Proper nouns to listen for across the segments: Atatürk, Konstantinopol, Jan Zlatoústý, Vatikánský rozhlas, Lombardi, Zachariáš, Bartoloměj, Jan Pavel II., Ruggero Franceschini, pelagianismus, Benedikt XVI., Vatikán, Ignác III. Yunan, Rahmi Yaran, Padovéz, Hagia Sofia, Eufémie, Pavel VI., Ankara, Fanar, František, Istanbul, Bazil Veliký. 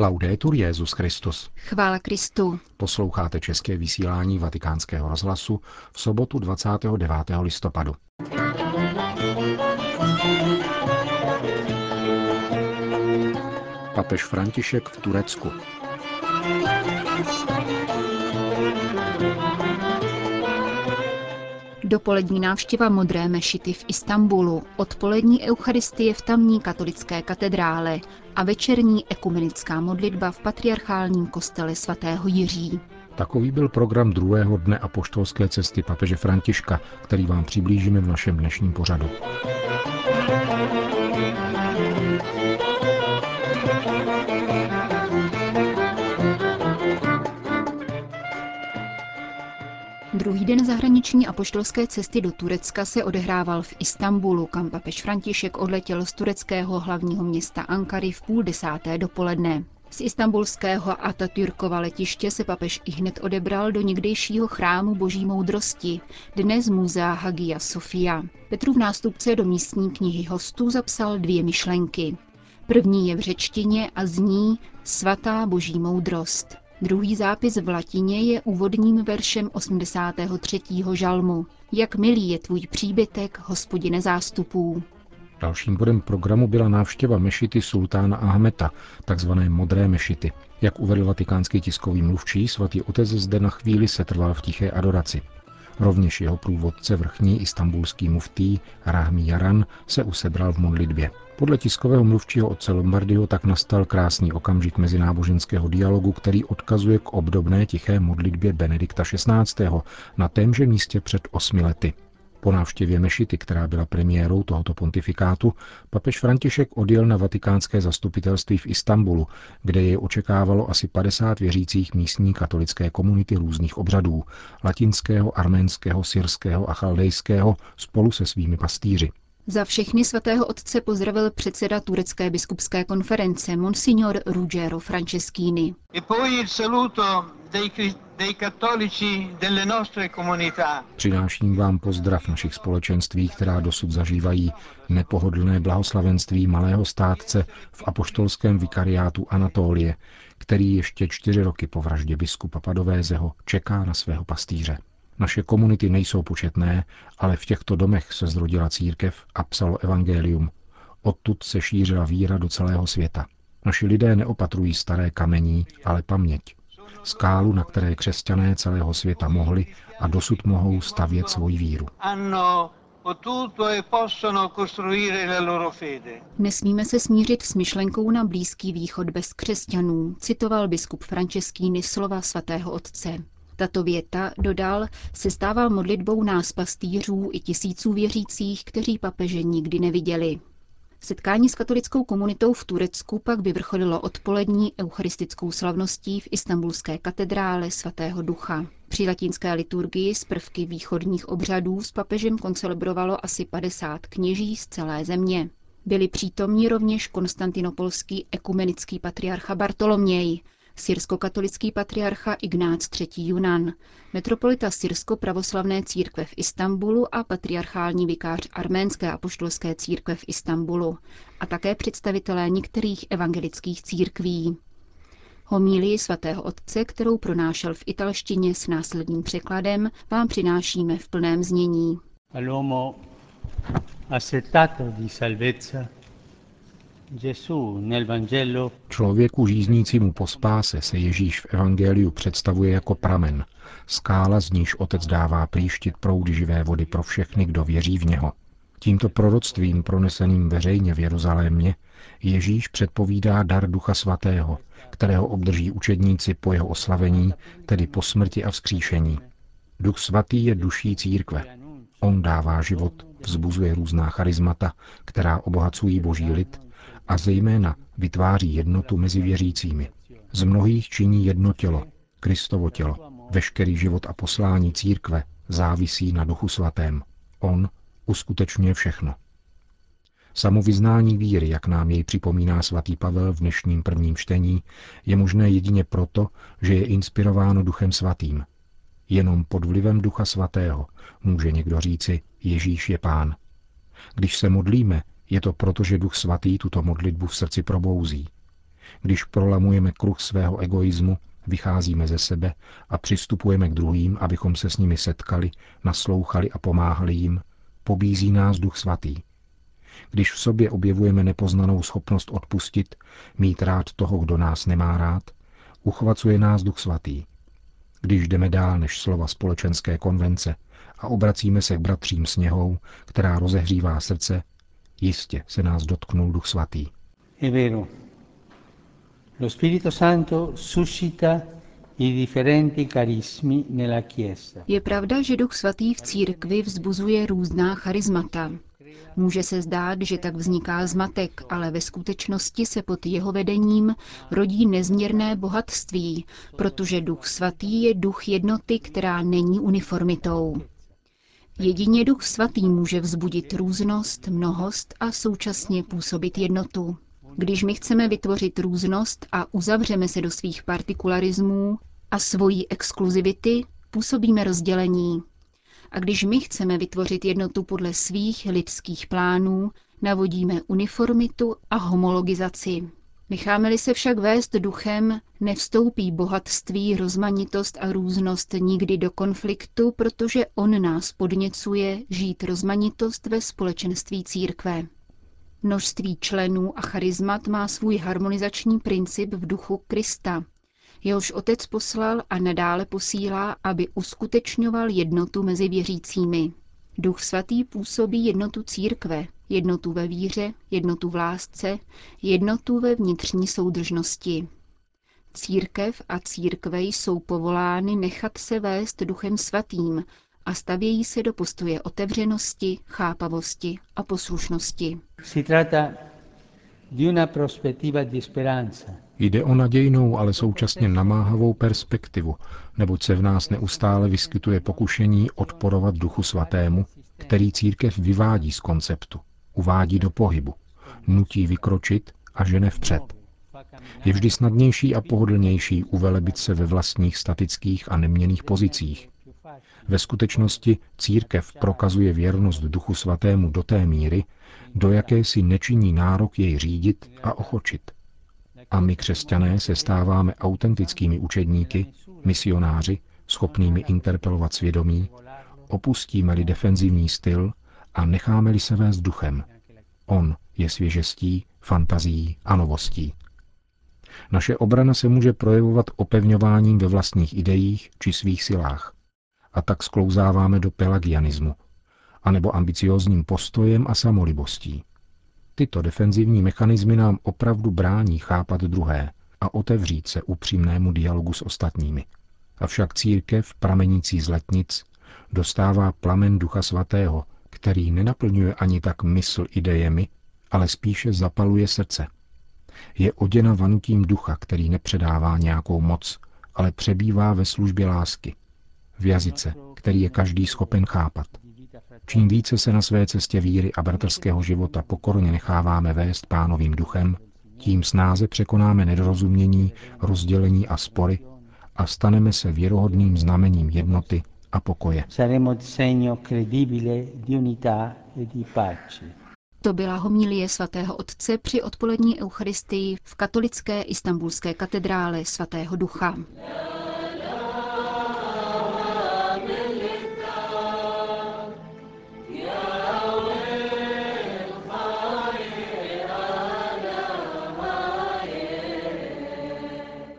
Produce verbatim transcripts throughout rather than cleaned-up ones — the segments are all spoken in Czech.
Laudetur Jesus Christus. Chvála Kristu. Posloucháte české vysílání Vatikánského rozhlasu v sobotu dvacátého devátého listopadu. Papež František v Turecku. Dopolední návštěva modré mešity v Istanbulu, odpolední eucharistie v tamní katolické katedrále a večerní ekumenická modlitba v patriarchálním kostele svatého Jiří. Takový byl program druhého dne apoštolské cesty papeže Františka, který vám přiblížíme v našem dnešním pořadu. Druhý den zahraniční apoštolské cesty do Turecka se odehrával v Istanbulu, kam papež František odletěl z tureckého hlavního města Ankary v půl desáté dopoledne. Z istanbulského Atatürkova letiště se papež ihned odebral do někdejšího chrámu Boží moudrosti, dnes muzea Hagia Sofia. Petrův nástupce do místní knihy hostů zapsal dvě myšlenky. První je v řečtině a zní Svatá Boží moudrost. Druhý zápis v latině je úvodním veršem osmdesátého třetího žalmu. Jak milý je tvůj příbytek, Hospodine zástupů. Dalším bodem programu byla návštěva mešity sultána Ahmeta, takzvané modré mešity. Jak uvedl vatikánský tiskový mluvčí, svatý otec zde na chvíli setrval v tiché adoraci. Rovněž jeho průvodce vrchní istanbulský muftí Rahmi Yaran se usebral v modlitbě. Podle tiskového mluvčího otce Lombardiho tak nastal krásný okamžik mezináboženského dialogu, který odkazuje k obdobné tiché modlitbě Benedikta šestnáctého na témže místě před osmi lety. Po návštěvě mešity, která byla premiérou tohoto pontifikátu, papež František odjel na vatikánské zastupitelství v Istanbulu, kde jej očekávalo asi padesát věřících místní katolické komunity různých obřadů, latinského, arménského, syrského a chaldejského, spolu se svými pastýři. Za všechny svatého otce pozdravil předseda Turecké biskupské konference monsignor Ruggero Franceschini. Přináším vám pozdrav našich společenství, která dosud zažívají nepohodlné blahoslavenství malého státce v apoštolském vikariátu Anatolie, který ještě čtyři roky po vraždě biskupa Padovézeho čeká na svého pastýře. Naše komunity nejsou početné, ale v těchto domech se zrodila církev a psalo evangelium. Odtud se šířila víra do celého světa. Naši lidé neopatrují staré kamení, ale paměť. Skálu, na které křesťané celého světa mohli a dosud mohou stavět svoji víru. Nesmíme se smířit s myšlenkou na Blízký východ bez křesťanů, citoval biskup Franceschini slova svatého otce. Tato věta, dodal, se stává modlitbou nás pastýřů i tisíců věřících, kteří papeže nikdy neviděli. Setkání s katolickou komunitou v Turecku pak vyvrcholilo odpolední eucharistickou slavností v istanbulské katedrále svatého Ducha. Při latinské liturgii z prvky východních obřadů s papežem koncelebrovalo asi padesát kněží z celé země. Byli přítomní rovněž konstantinopolský ekumenický patriarcha Bartoloměj, syrskokatolický patriarcha Ignác třetí. Yunan, metropolita syrsko-pravoslavné církve v Istanbulu a patriarchální vikář arménské apoštolské církve v Istanbulu a také představitelé některých evangelických církví. Homílii svatého otce, kterou pronášel v italštině s následným překladem, vám přinášíme v plném znění. All'uomo assetato di salvezza. Člověku žíznícímu po spáse se Ježíš v evangeliu představuje jako pramen, skála, z níž otec dává příštit proudy živé vody pro všechny, kdo věří v něho. Tímto proroctvím, proneseným veřejně v Jeruzalémě, Ježíš předpovídá dar Ducha Svatého, kterého obdrží učedníci po jeho oslavení, tedy po smrti a vzkříšení. Duch Svatý je duší církve. On dává život, vzbuzuje různá charismata, která obohacují boží lid, a zejména vytváří jednotu mezi věřícími. Z mnohých činí jedno tělo, Kristovo tělo. Veškerý život a poslání církve závisí na Duchu Svatém. On uskutečňuje všechno. Samovyznání víry, jak nám jej připomíná svatý Pavel v dnešním prvním čtení, je možné jedině proto, že je inspirováno Duchem Svatým. Jenom pod vlivem Ducha Svatého může někdo říci, Ježíš je Pán. Když se modlíme, je to proto, že Duch Svatý tuto modlitbu v srdci probouzí. Když prolamujeme kruh svého egoismu, vycházíme ze sebe a přistupujeme k druhým, abychom se s nimi setkali, naslouchali a pomáhali jim, pobízí nás Duch Svatý. Když v sobě objevujeme nepoznanou schopnost odpustit, mít rád toho, kdo nás nemá rád, uchvacuje nás Duch Svatý. Když jdeme dál než slova společenské konvence a obracíme se k bratřím sněhou, která rozehřívá srdce, jistě se nás dotknul Duch Svatý. Je vero. Lo Spirito Santo suscita i differenti carismi nella Chiesa. Je pravda, že Duch Svatý v církvi vzbuzuje různá charismata. Může se zdát, že tak vzniká zmatek, ale ve skutečnosti se pod jeho vedením rodí nezměrné bohatství, protože Duch Svatý je duch jednoty, která není uniformitou. Jedině Duch Svatý může vzbudit různost, mnohost a současně působit jednotu. Když my chceme vytvořit různost a uzavřeme se do svých partikularismů a svojí exkluzivity, působíme rozdělení. A když my chceme vytvořit jednotu podle svých lidských plánů, navodíme uniformitu a homologizaci. Necháme-li se však vést duchem, nevstoupí bohatství, rozmanitost a různost nikdy do konfliktu, protože on nás podněcuje žít rozmanitost ve společenství církve. Množství členů a charizmat má svůj harmonizační princip v duchu Krista. Jehož Otec poslal a nadále posílá, aby uskutečňoval jednotu mezi věřícími. Duch Svatý působí jednotu církve, jednotu ve víře, jednotu v lásce, jednotu ve vnitřní soudržnosti. Církev a církve jsou povolány nechat se vést Duchem Svatým a stavějí se do postoje otevřenosti, chápavosti a poslušnosti. Si trata di una prospettiva di speranza. Jde o nadějnou, ale současně namáhavou perspektivu, neboť se v nás neustále vyskytuje pokušení odporovat Duchu Svatému, který církev vyvádí z konceptu, uvádí do pohybu, nutí vykročit a žene vpřed. Je vždy snadnější a pohodlnější uvelebit se ve vlastních statických a neměnných pozicích. Ve skutečnosti církev prokazuje věrnost Duchu Svatému do té míry, do jaké si nečiní nárok jej řídit a ochočit. A my, křesťané, se stáváme autentickými učedníky, misionáři, schopnými interpelovat svědomí, opustíme-li defenzivní styl a necháme-li se vést duchem. On je svěžestí, fantazií a novostí. Naše obrana se může projevovat opevňováním ve vlastních ideích či svých silách. A tak sklouzáváme do pelagianismu, anebo ambiciózním postojem a samolibostí. Tyto defenzivní mechanismy nám opravdu brání chápat druhé a otevřít se upřímnému dialogu s ostatními. Avšak církev, pramenící z letnic, dostává plamen Ducha Svatého, který nenaplňuje ani tak mysl idejemi, ale spíše zapaluje srdce. Je oděna vanutím ducha, který nepředává nějakou moc, ale přebývá ve službě lásky, v jazyce, který je každý schopen chápat. Čím více se na své cestě víry a bratrského života pokorně necháváme vést Pánovým duchem, tím snáze překonáme nedorozumění, rozdělení a spory a staneme se věrohodným znamením jednoty a pokoje. To byla homilie svatého otce při odpolední eucharistii v katolické istanbulské katedrále svatého ducha.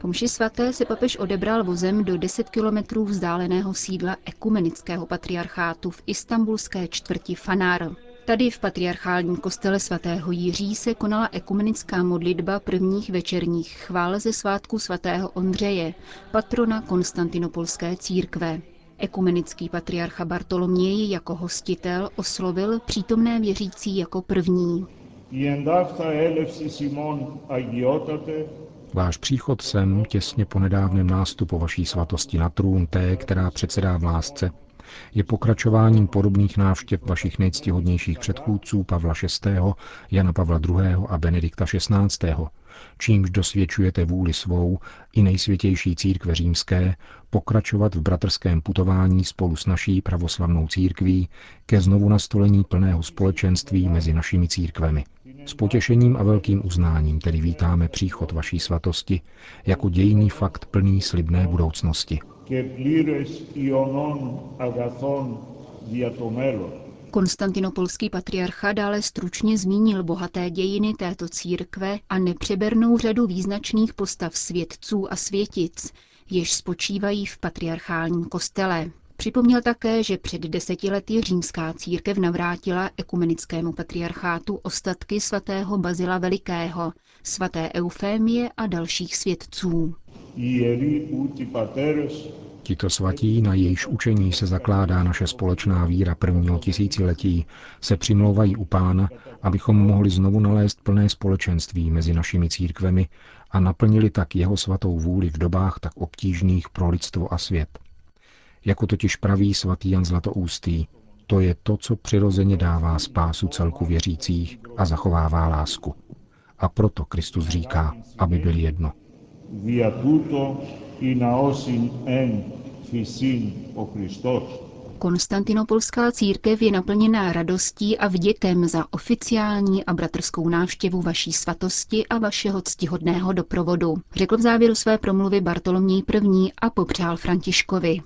Po mši svaté se papež odebral vozem do deset kilometrů vzdáleného sídla ekumenického patriarchátu v istanbulské čtvrti Fanar. Tady v patriarchálním kostele svatého Jiří se konala ekumenická modlitba prvních večerních chvál ze svátku svatého Ondřeje, patrona konstantinopolské církve. Ekumenický patriarcha Bartoloměj jako hostitel oslovil přítomné věřící jako první. Váš příchod sem, těsně po nedávném nástupu vaší svatosti na trůn té, která předsedá v lásce, je pokračováním podobných návštěv vašich nejctihodnějších předchůdců Pavla šestého., Jana Pavla druhého. A Benedikta šestnáctého., čímž dosvědčujete vůli svou i nejsvětější církve římské pokračovat v bratrském putování spolu s naší pravoslavnou církví ke znovu nastolení plného společenství mezi našimi církvemi. S potěšením a velkým uznáním tedy vítáme příchod vaší svatosti jako dějinný fakt plný slibné budoucnosti. Konstantinopolský patriarcha dále stručně zmínil bohaté dějiny této církve a nepřebernou řadu význačných postav světců a světic, jež spočívají v patriarchálním kostele. Připomněl také, že před deseti lety římská církev navrátila ekumenickému patriarchátu ostatky svatého Bazila Velikého, svaté Eufémie a dalších světců. Tito svatí, na jejíž učení se zakládá naše společná víra prvního tisíciletí, se přimlouvají u Pána, abychom mohli znovu nalézt plné společenství mezi našimi církvemi a naplnili tak jeho svatou vůli v dobách tak obtížných pro lidstvo a svět. Jako totiž praví svatý Jan Zlatoústý, to je to, co přirozeně dává spásu celku věřících a zachovává lásku. A proto Kristus říká, aby byli jedno. Konstantinopolská církev je naplněná radostí a vděkem za oficiální a bratrskou návštěvu vaší svatosti a vašeho ctihodného doprovodu, řekl v závěru své promluvy Bartoloměj první. a popřál Františkovi.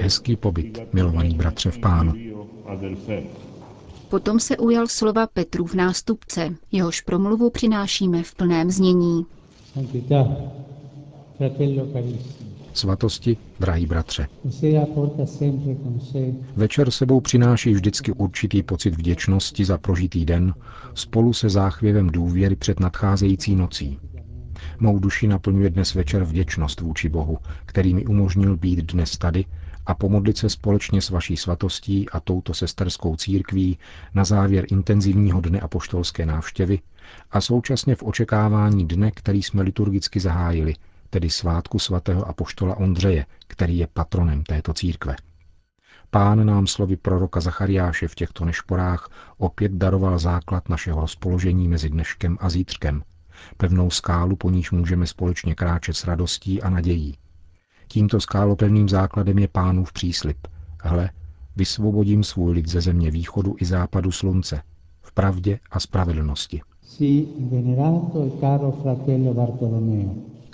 Hezký pobyt, milovaný bratře v Pánu. Potom se ujal slova Petrův nástupce, jehož promluvu přinášíme v plném znění. Svatosti, drahý bratře. Večer sebou přináší vždycky určitý pocit vděčnosti za prožitý den spolu se záchvěvem důvěry před nadcházející nocí. Mou duši naplňuje dnes večer vděčnost vůči Bohu, který mi umožnil být dnes tady a pomodlit se společně s vaší svatostí a touto sesterskou církví na závěr intenzivního dne apoštolské návštěvy a současně v očekávání dne, který jsme liturgicky zahájili, tedy svátku svatého apoštola Ondřeje, který je patronem této církve. Pán nám slovy proroka Zachariáše v těchto nešporách opět daroval základ našeho rozpoložení mezi dneškem a zítřkem, pevnou skálu, po níž můžeme společně kráčet s radostí a nadějí. Tímto skálopevným základem je Pánův příslib. Hle, vysvobodím svůj lid ze země východu i západu slunce, v pravdě a spravedlnosti.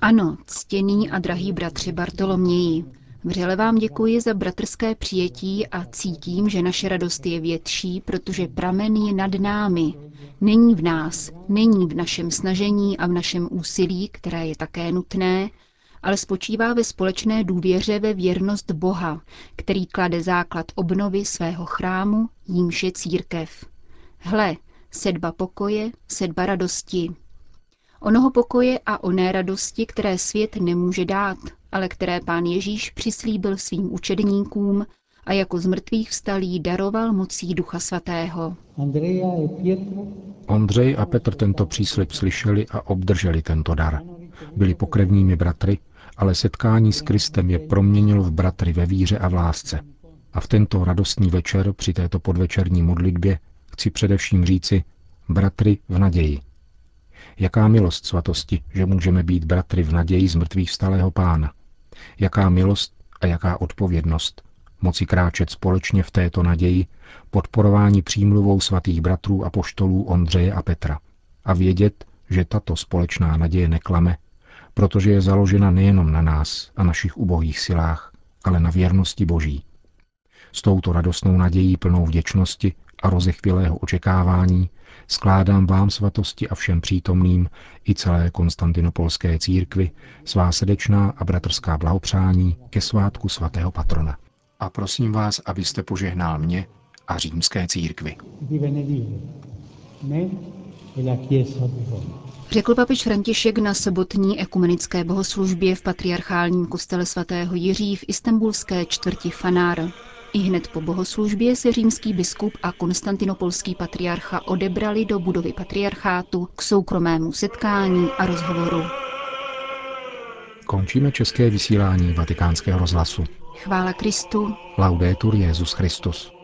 Ano, ctěný a drahý bratře Bartoloměji, vřele vám děkuji za bratrské přijetí a cítím, že naše radost je větší, protože pramen je nad námi. Není v nás, není v našem snažení a v našem úsilí, které je také nutné, ale spočívá ve společné důvěře ve věrnost Boha, který klade základ obnovy svého chrámu, jímž je církev. Hle, sedba pokoje, sedba radosti. Onoho pokoje a oné radosti, které svět nemůže dát, ale které Pán Ježíš přislíbil svým učedníkům a jako z mrtvých vstalý daroval mocí Ducha Svatého. Ondřej a Petr tento příslib slyšeli a obdrželi tento dar. Byli pokrevními bratry, ale setkání s Kristem je proměnilo v bratry ve víře a v lásce. A v tento radostný večer při této podvečerní modlitbě chci především říci bratry v naději. Jaká milost svatosti, že můžeme být bratry v naději z mrtvých vstalého Pána. Jaká milost a jaká odpovědnost moci kráčet společně v této naději, podporování přímluvou svatých bratrů apoštolů Ondřeje a Petra. A vědět, že tato společná naděje neklame, protože je založena nejenom na nás a našich ubohých silách, ale na věrnosti Boží. S touto radostnou nadějí plnou vděčnosti a rozechvělého očekávání skládám vám, svatosti, a všem přítomným i celé konstantinopolské církvi svá srdečná a bratrská blahopřání ke svátku svatého patrona. A prosím vás, abyste požehnal mě a římské církvi. Řekl papež František na sobotní ekumenické bohoslužbě v patriarchálním kostele svatého Jiří v istanbulské čtvrti Fanar. I hned po bohoslužbě se římský biskup a konstantinopolský patriarcha odebrali do budovy patriarchátu k soukromému setkání a rozhovoru. Končíme české vysílání Vatikánského rozhlasu. Chvála Kristu. Laudetur Jesus Christus.